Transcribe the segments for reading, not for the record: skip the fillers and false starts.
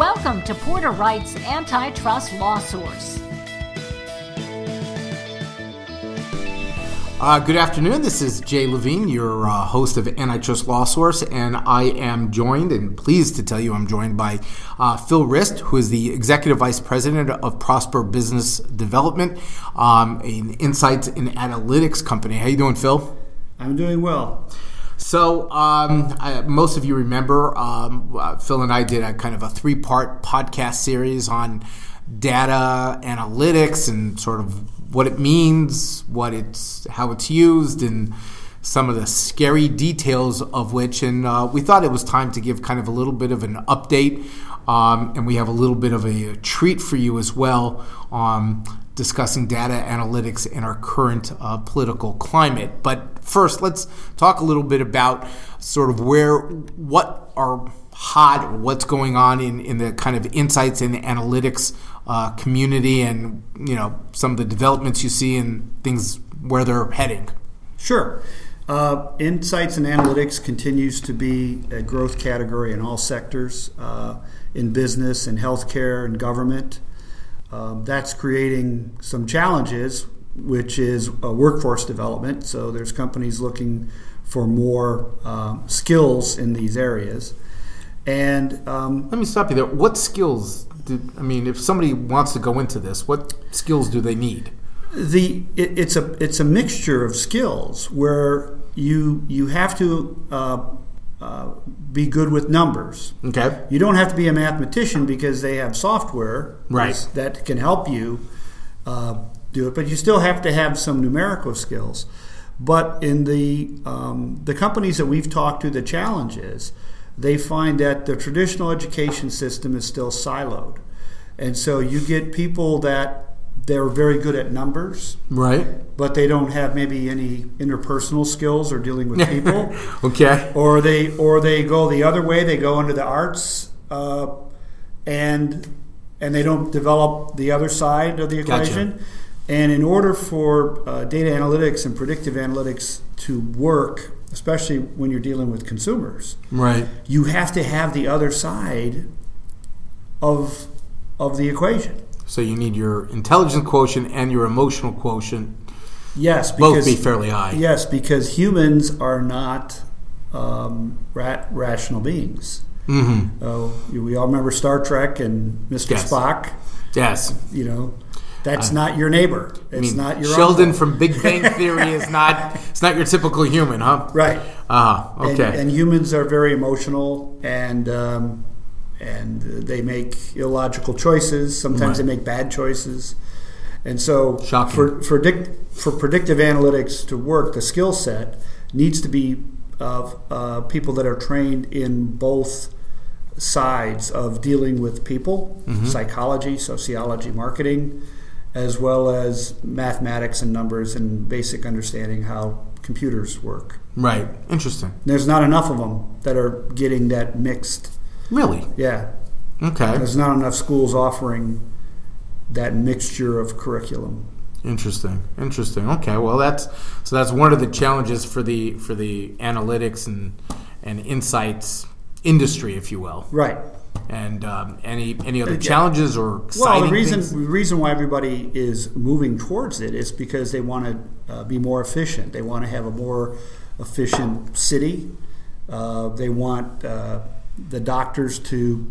Welcome to Porter Wright's Antitrust Law Source. Good afternoon. This is Jay Levine, your host of Antitrust Law Source, and I am joined and pleased to tell you I'm joined by Phil Rist, who is the Executive Vice President of Prosper Business Development, an insights and analytics company. How you doing, Phil? I'm doing well. So most of you remember Phil and I did a kind of a three-part podcast series on data analytics and sort of what it means, how it's used, and some of the scary details of which. And we thought it was time to give kind of a little bit of an update, and we have a little bit of a treat for you as well on discussing data analytics in our current political climate. But first, let's talk a little bit about sort of what are hot, or what's going on in the kind of insights and analytics community, and some of the developments you see and things where they're heading. Sure. Insights and analytics continues to be a growth category in all sectors, in business, in healthcare, and government. That's creating some challenges, which is workforce development. So there's companies looking for more skills in these areas. And let me stop you there. What skills? If somebody wants to go into this, what skills do they need? It's a mixture of skills where you have to be good with numbers. Okay. You don't have to be a mathematician because they have software that can help you do it, but you still have to have some numerical skills. But in the companies that we've talked to, the challenge is they find that the traditional education system is still siloed. And so you get people that they're very good at numbers, right? But they don't have maybe any interpersonal skills or dealing with people. Okay. Or they go the other way. They go into the arts, and they don't develop the other side of the equation. Gotcha. And in order for data analytics and predictive analytics to work, especially when you're dealing with consumers, right, you have to have the other side of the equation. So you need your intelligence quotient and your emotional quotient. Yes, both be fairly high. Yes, because humans are not rational beings. Mm-hmm. We all remember Star Trek and Mr. Spock. Yes, that's not your neighbor. Not your Sheldon uncle from Big Bang Theory is not. It's not your typical human, huh? Right. Okay. And humans are very emotional, and they make illogical choices. Sometimes they make bad choices, and so for predictive analytics to work, the skill set needs to be of people that are trained in both sides of dealing with people: mm-hmm. psychology, sociology, marketing, as well as mathematics and numbers and basic understanding how computers work. Right. Interesting. There's not enough of them that are getting that mixed. Really? Yeah. Okay. There's not enough schools offering that mixture of curriculum. Interesting. Okay. Well, that's one of the challenges for the analytics and insights industry, if you will. Right. And any other challenges or exciting things? The reason why everybody is moving towards it is because they want to be more efficient. They want to have a more efficient city. They want the doctors to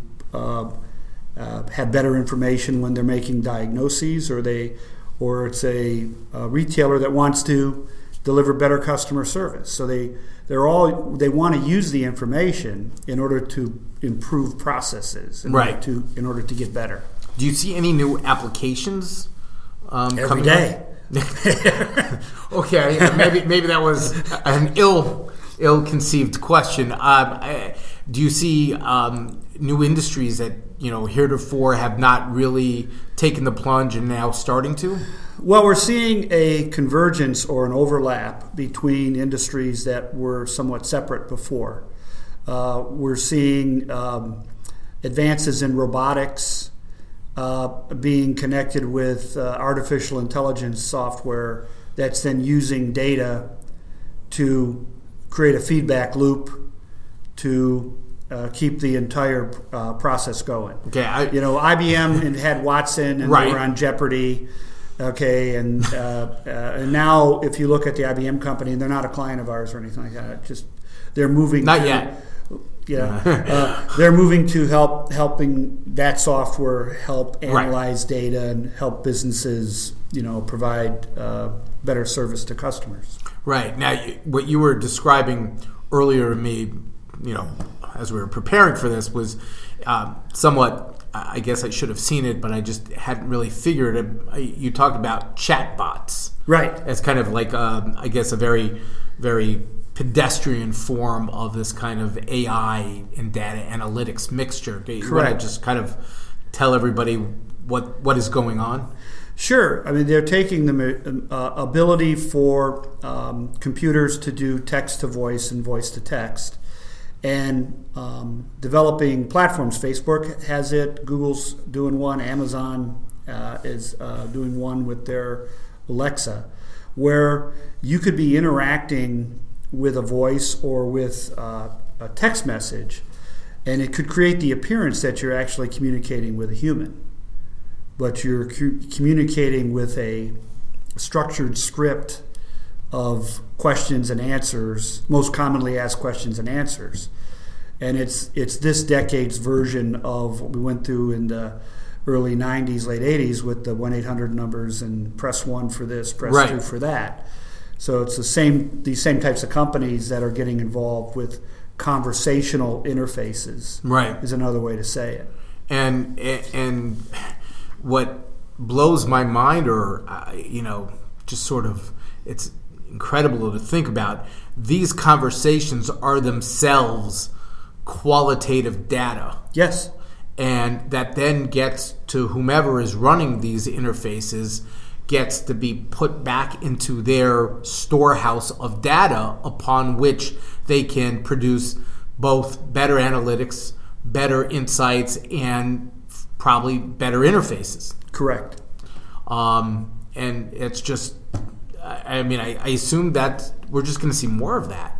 have better information when they're making diagnoses, or it's a retailer that wants to deliver better customer service. So they want to use the information in order to improve processes, in order to get better. Do you see any new applications every day? Okay, maybe that was an ill-conceived question. Do you see new industries that heretofore have not really taken the plunge and now starting to? Well, we're seeing a convergence or an overlap between industries that were somewhat separate before. We're seeing advances in robotics being connected with artificial intelligence software that's then using data to create a feedback loop to keep the entire process going. Okay, IBM and had Watson, and they were on Jeopardy. Okay, and now if you look at the IBM company, they're not a client of ours or anything like that. Just they're moving. Not yet. Yeah, they're moving to helping that software help analyze data and help businesses, provide better service to customers. Right. Now, what you were describing earlier to me, as we were preparing for this, was somewhat, I guess I should have seen it, but I just hadn't really figured it. You talked about chatbots. Right. As kind of like, I guess, a very, very pedestrian form of this kind of AI and data analytics mixture. Do you want to just kind of tell everybody what is going on? Sure. I mean, they're taking the ability for computers to do text-to-voice and voice-to-text and developing platforms. Facebook has it. Google's doing one. Amazon is doing one with their Alexa, where you could be interacting with a voice or with a text message, and it could create the appearance that you're actually communicating with a human, but you're communicating with a structured script of questions and answers, most commonly asked questions and answers. And it's this decade's version of what we went through in the early 90s, late 80s with the 1-800 numbers and press 1 for this, press 2 for that. So it's these same types of companies that are getting involved with conversational interfaces. Right. Is another way to say it. And what blows my mind, or just sort of, it's incredible to think about. These conversations are themselves qualitative data. Yes. And that then gets to whomever is running these interfaces, gets to be put back into their storehouse of data upon which they can produce both better analytics, better insights, and probably better interfaces. Correct. And it's just, I assume that we're just going to see more of that.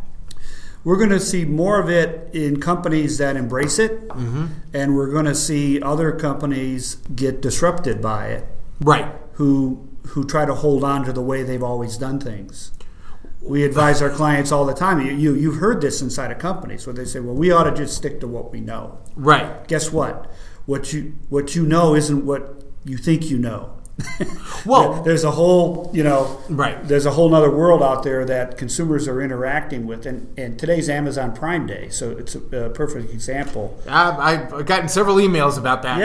We're going to see more of it in companies that embrace it, and we're going to see other companies get disrupted by it. Right. Who try to hold on to the way they've always done things. We advise our clients all the time. You've heard this inside a company. So they say, well, we ought to just stick to what we know. Right. Guess what? What you know isn't what you think you know. Well, there's a whole, there's a whole other world out there that consumers are interacting with. And today's Amazon Prime Day, so it's a perfect example. I've gotten several emails about that.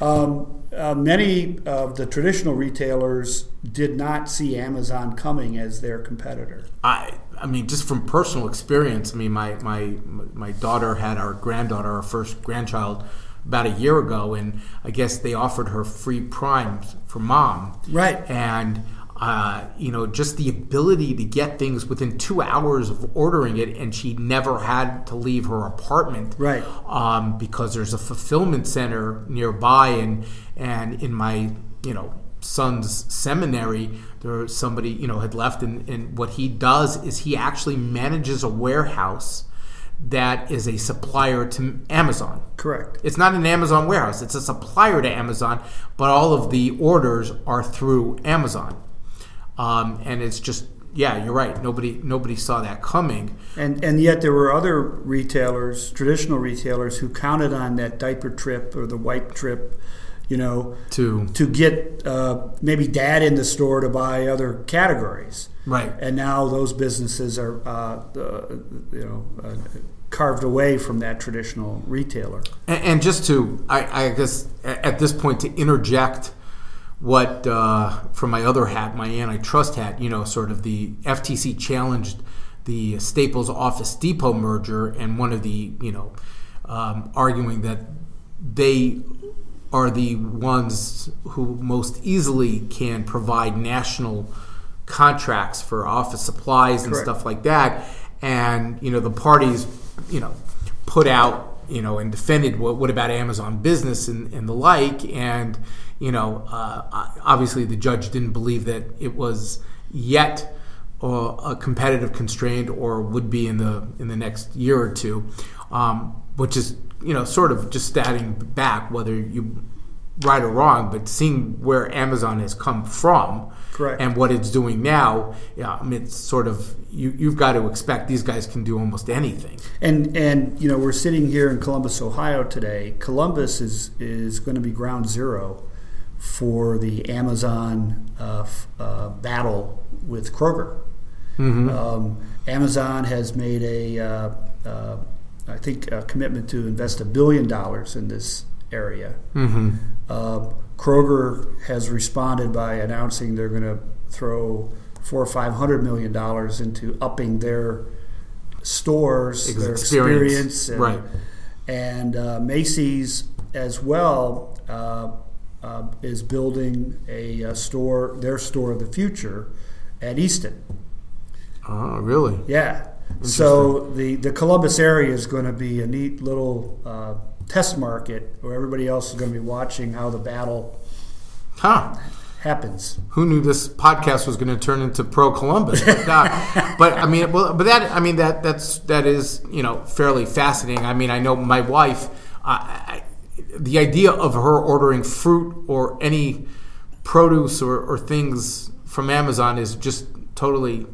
Yeah. Many of the traditional retailers did not see Amazon coming as their competitor. Just from personal experience, my daughter had our first grandchild, about a year ago, and I guess they offered her free Prime for Mom. Right. And, just the ability to get things within 2 hours of ordering it, and she never had to leave her apartment. Right. Because there's a fulfillment center nearby, and in my, son's seminary, there was somebody, had left, and what he does is he actually manages a warehouse that is a supplier to Amazon. Correct. It's not an Amazon warehouse. It's a supplier to Amazon, but all of the orders are through Amazon. And it's just, you're right. Nobody saw that coming. And yet there were other retailers, traditional retailers, who counted on that diaper trip or the wipe trip, to get maybe dad in the store to buy other categories. Right. And now those businesses are, carved away from that traditional retailer. And just to, I guess, at this point, to interject what, from my other hat, my antitrust hat, sort of the FTC challenged the Staples Office Depot merger, and one of the, arguing that they are the ones who most easily can provide national contracts for office supplies and stuff like that. And, the parties, put out, and defended what about Amazon Business and the like. And, obviously the judge didn't believe that it was yet a competitive constraint or would be in the next year or two. which is, you know, sort of just stating back whether you right or wrong, but seeing where Amazon has come from. Correct. And what it's doing now, yeah, I mean, it's sort of, you've got to expect these guys can do almost anything. And you know, we're sitting here in Columbus, Ohio today. Columbus is going to be ground zero for the Amazon battle with Kroger. Mm-hmm. Amazon has made a commitment to invest $1 billion in this area. Mm-hmm. Kroger has responded by announcing they're going to throw $400 or $500 million into upping their stores, their experience, and, right? And Macy's as well is building a store, their store of the future, at Easton. Oh, really? Yeah. So the Columbus area is going to be a neat little test market where everybody else is going to be watching how the battle happens. Who knew this podcast was going to turn into pro Columbus? But that is, you know, fairly fascinating. I mean, I know my wife, the idea of her ordering fruit or any produce or things from Amazon is just totally,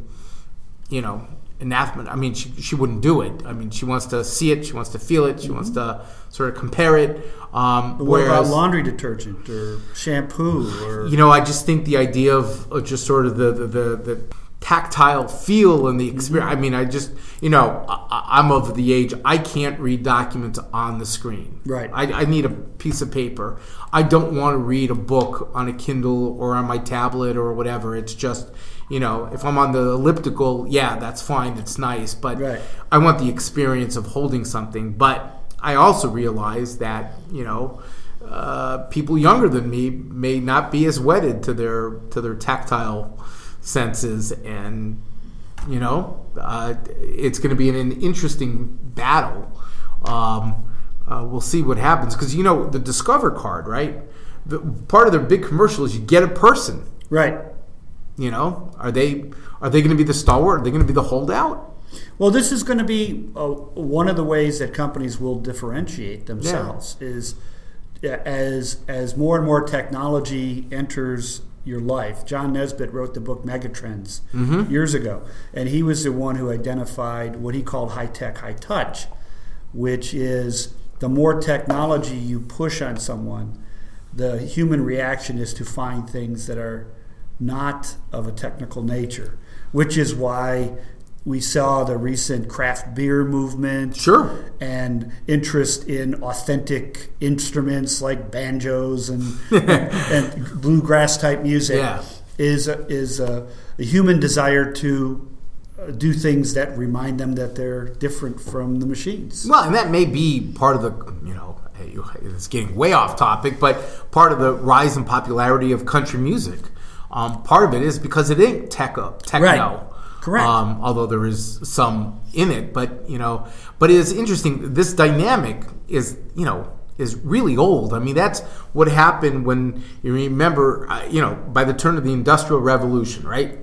you know, anathema. I mean, she wouldn't do it. I mean, she wants to see it. She wants to feel it. She wants to sort of compare it. But what about laundry detergent or shampoo? Or, you know, I just think the idea of just sort of the tactile feel and the experience. Mm-hmm. I mean, I just, you know, I'm of the age, I can't read documents on the screen. Right. I need a piece of paper. I don't want to read a book on a Kindle or on my tablet or whatever. It's just, you know, if I'm on the elliptical, yeah, that's fine. It's nice. But right. I want the experience of holding something. But I also realize that, you know, people younger than me may not be as wedded to their tactile senses. And, you know, it's going to be an interesting battle. We'll see what happens. Because, you know, the Discover card, right? Part of their big commercial is you get a person. Right. You know, are they going to be the stalwart? Are they going to be the holdout? Well, this is going to be one of the ways that companies will differentiate themselves. Yeah. Is as more and more technology enters your life. John Nesbitt wrote the book Megatrends years ago, and he was the one who identified what he called high tech, high touch, which is the more technology you push on someone, the human reaction is to find things that are not of a technical nature, which is why we saw the recent craft beer movement. Sure. And interest in authentic instruments like banjos and bluegrass type music. Yeah. is a human desire to do things that remind them that they're different from the machines. Well, and that may be part of the, you know, it's getting way off topic, but part of the rise in popularity of country music. Part of it is because it ain't techno. Right. Correct. Although there is some in it, but you know, but it's interesting. This dynamic is, you know, is really old. I mean, that's what happened when you remember, you know, by the turn of the Industrial Revolution, right?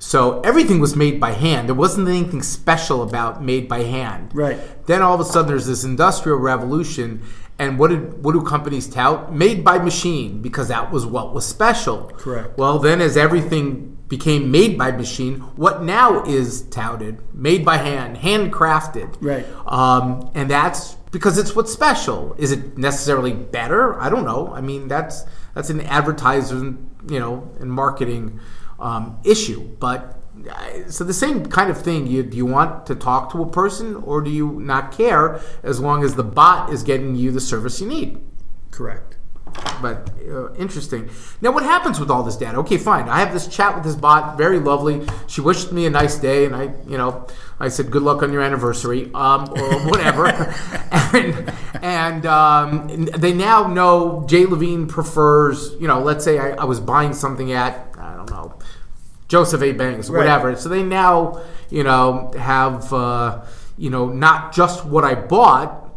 So everything was made by hand. There wasn't anything special about made by hand. Right. Then all of a sudden, there's this Industrial Revolution. And what do companies tout? Made by machine, because that was what was special. Correct. Well, then as everything became made by machine, what now is touted? Made by hand, handcrafted. Right. And that's because it's what's special. Is it necessarily better? I don't know. I mean, that's an advertising, you know, and marketing issue. But so the same kind of thing. Do you want to talk to a person, or do you not care as long as the bot is getting you the service you need? Correct. But interesting. Now, what happens with all this data? Okay, fine. I have this chat with this bot. Very lovely. She wished me a nice day, and I said, good luck on your anniversary, or whatever. and they now know Jay Levine prefers, you know, let's say I was buying something at, I don't know, Joseph A. Banks, whatever. Right. So they now, you know, have, you know, not just what I bought,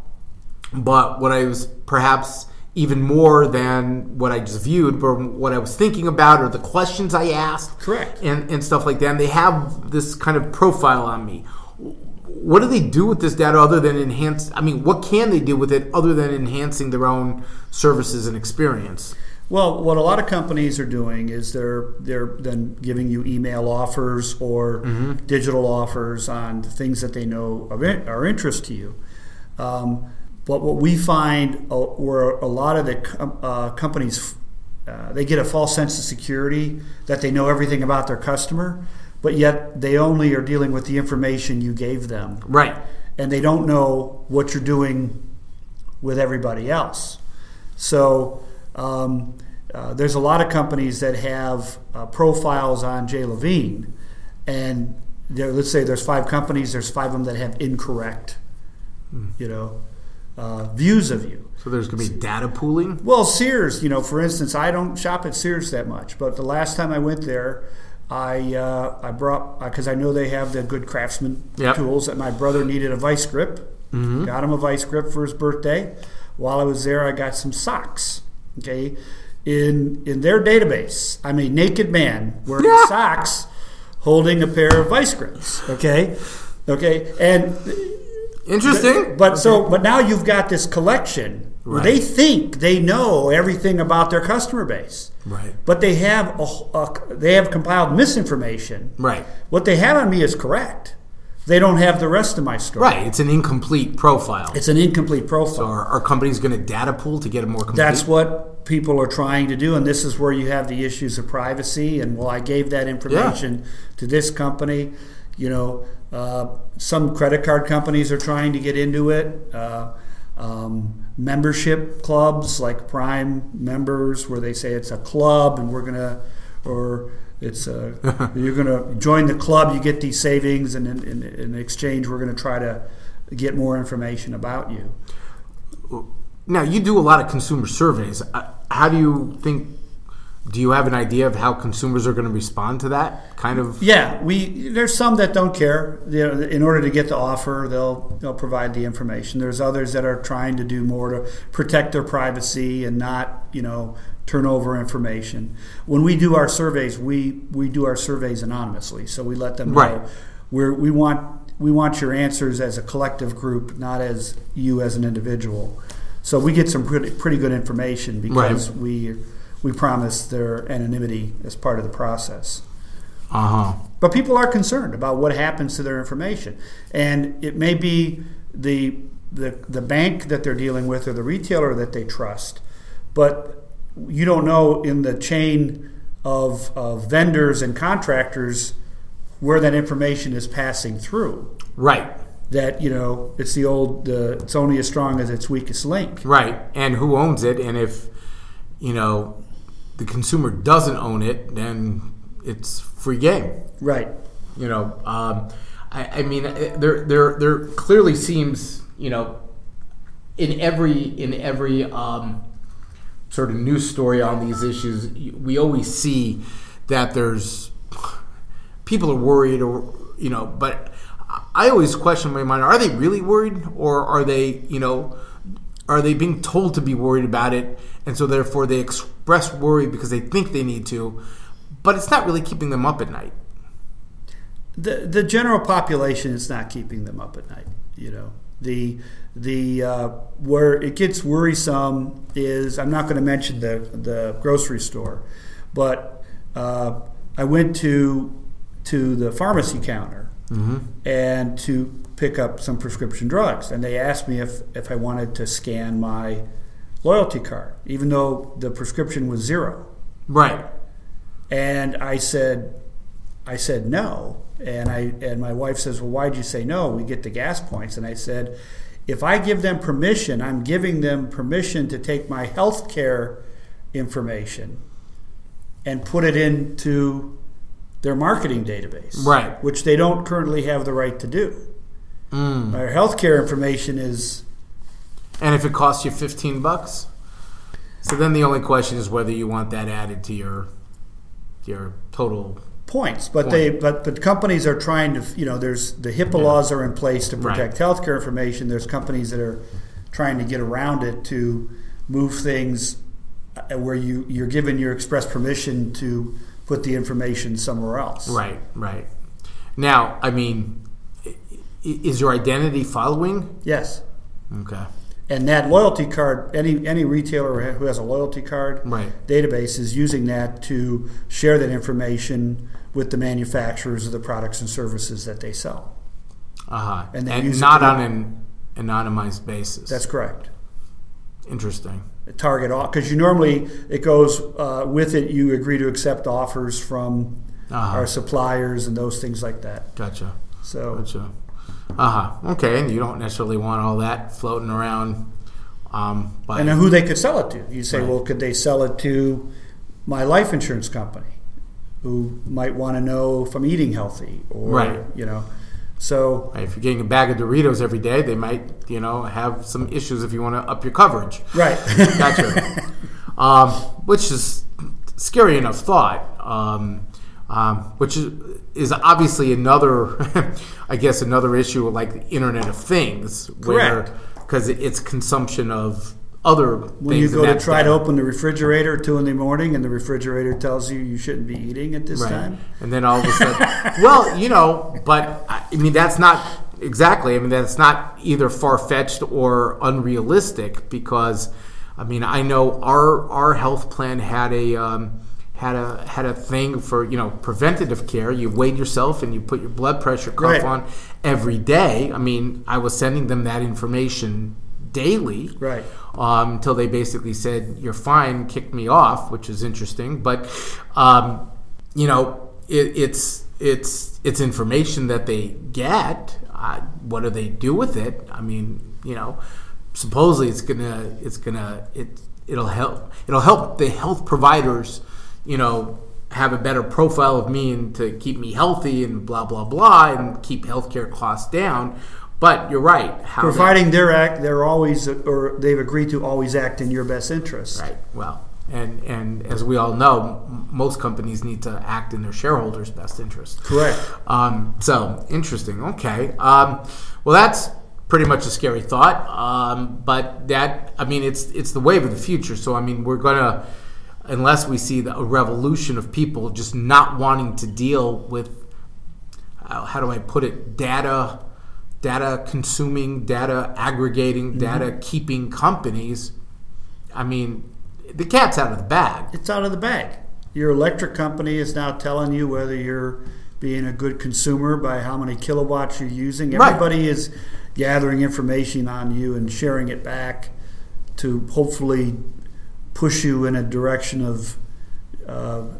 but what I was perhaps even more than what I just viewed, but what I was thinking about or the questions I asked. Correct. And stuff like that. And they have this kind of profile on me. what do they do with this data other than enhance? I mean, what can they do with it other than enhancing their own services and experience? Well, what a lot of companies are doing is they're then giving you email offers or digital offers on things that they know are interest to you. But what we find where a lot of the companies, they get a false sense of security that they know everything about their customer, but yet they only are dealing with the information you gave them. Right. And they don't know what you're doing with everybody else. So there's a lot of companies that have profiles on Jay Levine, and let's say there's five companies, there's five of them that have incorrect views of you. So there's going to be data pooling? Well, Sears, for instance, I don't shop at Sears that much, but the last time I went there, I brought, because I know they have the good Craftsman tools, and my brother needed a vice grip. Got him a vice grip for his birthday. While I was there, I got some socks. Okay, in their database, I'm a naked man wearing socks, holding a pair of vice grips. Okay, and interesting. But now you've got this collection where they think they know everything about their customer base. Right. But they have compiled misinformation. Right. What they have on me is correct. They don't have the rest of my story. Right. It's an incomplete profile. So are companies going to data pool to get a more complete? That's what people are trying to do, and this is where you have the issues of privacy. And I gave that information to this company. Some credit card companies are trying to get into it. Membership clubs like Prime members, where they say it's a club, and you're going to join the club, you get these savings, and in exchange we're going to try to get more information about you. Now, you do a lot of consumer surveys. How do you think, do you have an idea of how consumers are going to respond to that kind of? Yeah, there's some that don't care. In order to get the offer, they'll provide the information. There's others that are trying to do more to protect their privacy and not, turn over information. When we do our surveys, we do our surveys anonymously, so we let them know we want your answers as a collective group, not as you as an individual. So we get some pretty good information because we promise their anonymity as part of the process. But people are concerned about what happens to their information, and it may be the bank that they're dealing with or the retailer that they trust, but you don't know in the chain of vendors and contractors where that information is passing through. Right. That, it's the old, it's only as strong as its weakest link. Right. And who owns it? And if, the consumer doesn't own it, then it's free game. Right. There clearly seems, in every sort of news story on these issues, we always see that there's people are worried, but I always question in my mind, are they really worried, or are they being told to be worried about it, and so therefore they express worry because they think they need to, but it's not really keeping them up at night. The general population is not keeping them up at night, where it gets worrisome is, I'm not going to mention the grocery store, but I went to the pharmacy counter and to pick up some prescription drugs, and they asked me if I wanted to scan my loyalty card, even though the prescription was $0. Right. And I said no, and my wife says, well, why'd you say no? We get the gas points, and I said, if I give them permission, I'm giving them permission to take my health care information and put it into their marketing database, right? Which they don't currently have the right to do. Our health care information is, and if it costs you $15, so then the only question is whether you want that added to your total points. But but companies are trying to, there's the HIPAA laws are in place to protect healthcare information. There's companies that are trying to get around it to move things where you're given your express permission to put the information somewhere else. Right. Now, Is your identity following? Yes. Okay. And that loyalty card, any retailer who has a loyalty card database is using that to share that information with the manufacturers of the products and services that they sell. And not on an anonymized basis. That's correct. Interesting. Target off, because you normally, it goes with it, you agree to accept offers from our suppliers and those things like that. Gotcha. So. Gotcha. Okay, and you don't necessarily want all that floating around. And who they could sell it to. You'd say, well, could they sell it to my life insurance company, who might want to know if I'm eating healthy, or you know. So if you're getting a bag of Doritos every day, they might, you know, have some issues if you want to up your coverage. Right. Gotcha. Which is scary enough thought. Which is obviously another, I guess, another issue like the Internet of Things. Correct. Because it's consumption of other things. When you go to try to open the refrigerator at 2 in the morning and the refrigerator tells you you shouldn't be eating at this time. And then all of a sudden, well, you know, but I mean, that's not exactly, I mean, that's not either far-fetched or unrealistic, because, I mean, I know our health plan had a thing for, you know, preventative care. You weighed yourself and you put your blood pressure cuff on every day. I mean, I was sending them that information daily, until they basically said, you're fine, kicked me off, which is interesting. But, you know, it's information that they get. What do they do with it? I mean, you know, supposedly it'll help the health providers, you know, have a better profile of me and to keep me healthy and blah, blah, blah, and keep healthcare costs down. But you're right. Providing they've agreed to always act in your best interest. Right. Well, and as we all know, most companies need to act in their shareholders' best interest. Correct. So interesting. Okay. Well, that's pretty much a scary thought. But that, I mean, it's the wave of the future. So I mean, we're gonna, unless we see a revolution of people just not wanting to deal with how do I put it, data consuming, data aggregating, data keeping companies. I mean, the cat's out of the bag. It's out of the bag. Your electric company is now telling you whether you're being a good consumer by how many kilowatts you're using. Everybody is gathering information on you and sharing it back to hopefully push you in a direction of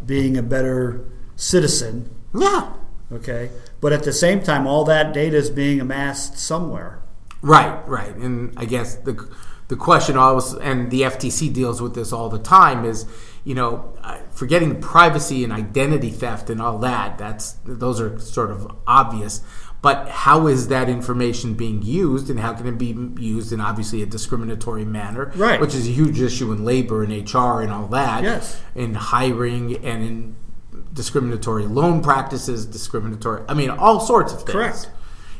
being a better citizen. Yeah. Okay. But at the same time, all that data is being amassed somewhere. Right, right. And I guess the question always, and the FTC deals with this all the time, is, you know, forgetting privacy and identity theft and all that, those are sort of obvious. But how is that information being used, and how can it be used in obviously a discriminatory manner, right, which is a huge issue in labor and HR and all that, yes, in hiring and in discriminatory loan practices, I mean, all sorts of things. Correct.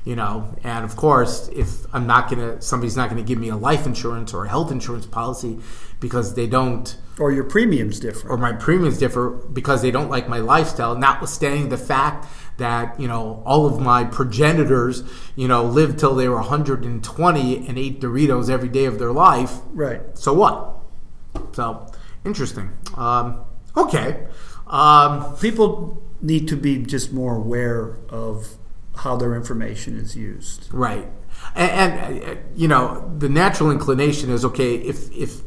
You know, and of course, if I'm not going to, somebody's not going to give me a life insurance or a health insurance policy because they don't. Or your premiums differ. Or my premiums differ because they don't like my lifestyle, notwithstanding the fact that, you know, all of my progenitors, you know, lived till they were 120 and ate Doritos every day of their life. Right. So what? So, interesting. Okay. People need to be just more aware of how their information is used. Right. And you know, the natural inclination is, okay, if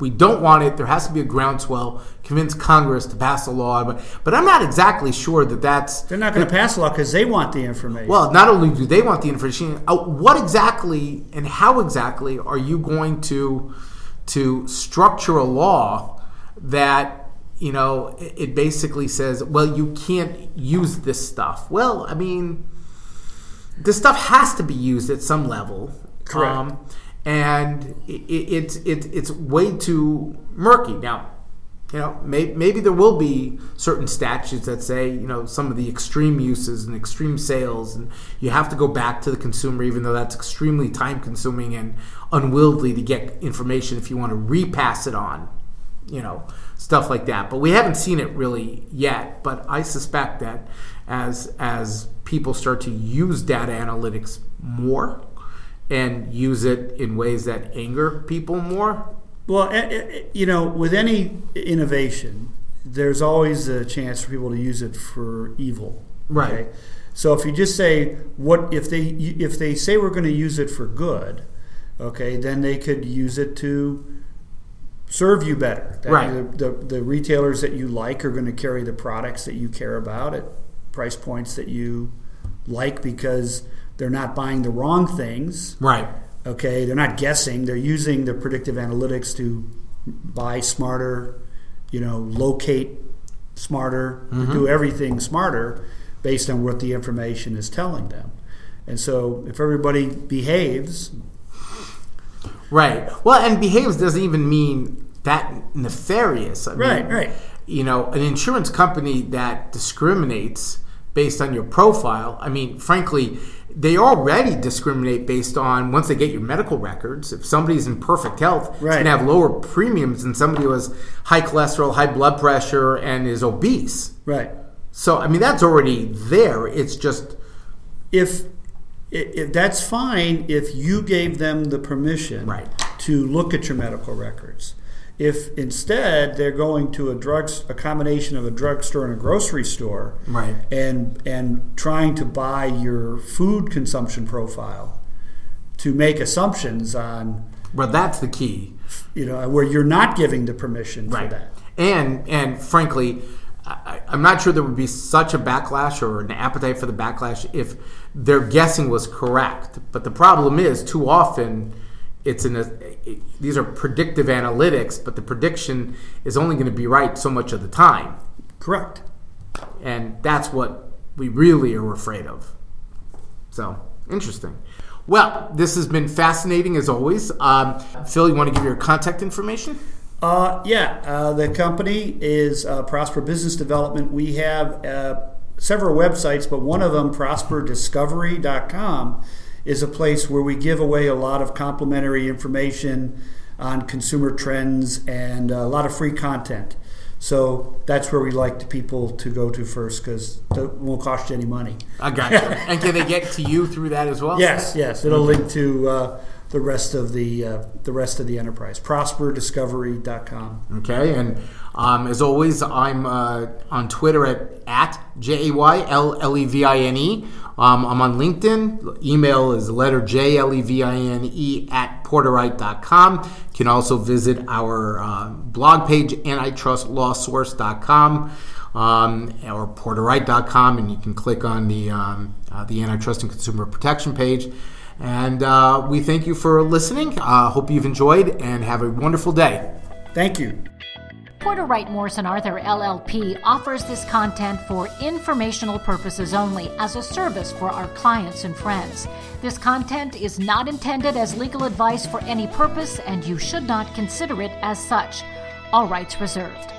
we don't want it, there has to be a groundswell, convince Congress to pass a law. But I'm not exactly sure that that's... They're not going to pass a law because they want the information. Well, not only do they want the information, what exactly and how exactly are you going to structure a law that... You know, it basically says, well, you can't use this stuff. Well, I mean, this stuff has to be used at some level. Correct. And it's way too murky. Now, you know, maybe there will be certain statutes that say, you know, some of the extreme uses and extreme sales, and you have to go back to the consumer, even though that's extremely time-consuming and unwieldy to get information if you want to repass it on. You know, stuff like that, but we haven't seen it really yet. But I suspect that as people start to use data analytics more and use it in ways that anger people more? Well, you know, with any innovation, there's always a chance for people to use it for evil. Right. Okay? So if you just say, what if they say we're going to use it for good, okay, then they could use it to serve you better. Right. The retailers that you like are going to carry the products that you care about at price points that you like because they're not buying the wrong things. Right. Okay, they're not guessing. They're using the predictive analytics to buy smarter, you know, locate smarter, mm-hmm. do everything smarter based on what the information is telling them. And so if everybody behaves... Right. Well, and behaves doesn't even mean that nefarious. I mean, right. You know, an insurance company that discriminates based on your profile, I mean, frankly, they already discriminate based on, once they get your medical records, if somebody's in perfect health, right. it's going to have lower premiums than somebody who has high cholesterol, high blood pressure, and is obese. Right. So, I mean, that's already there. It's just... If that's fine if you gave them the permission right. to look at your medical records. If instead they're going to a combination of a drugstore and a grocery store right. and trying to buy your food consumption profile to make assumptions on... Well, that's the key. You know, where you're not giving the permission right. for that. And frankly... I'm not sure there would be such a backlash or an appetite for the backlash if their guessing was correct. But the problem is, too often, these are predictive analytics, but the prediction is only going to be right so much of the time. Correct. And that's what we really are afraid of. So, interesting. Well, this has been fascinating as always. Phil, you want to give your contact information? The company is Prosper Business Development. We have several websites, but one of them, prosperdiscovery.com, is a place where we give away a lot of complimentary information on consumer trends and a lot of free content. So that's where we like the people to go to first because it won't cost you any money. I got you. And can they get to you through that as well? Yes. It'll link to... the rest of the enterprise, prosperdiscovery.com. Okay, and as always, I'm on Twitter at JayLevine. I'm on LinkedIn. Email is letter JLEVINE at porterwright.com. You can also visit our blog page, antitrustlawsource.com. Or porterwright.com, and you can click on the Antitrust and Consumer Protection page. And we thank you for listening. Hope you've enjoyed and have a wonderful day. Thank you. Porter Wright Morrison Arthur LLP offers this content for informational purposes only as a service for our clients and friends. This content is not intended as legal advice for any purpose, and you should not consider it as such. All rights reserved.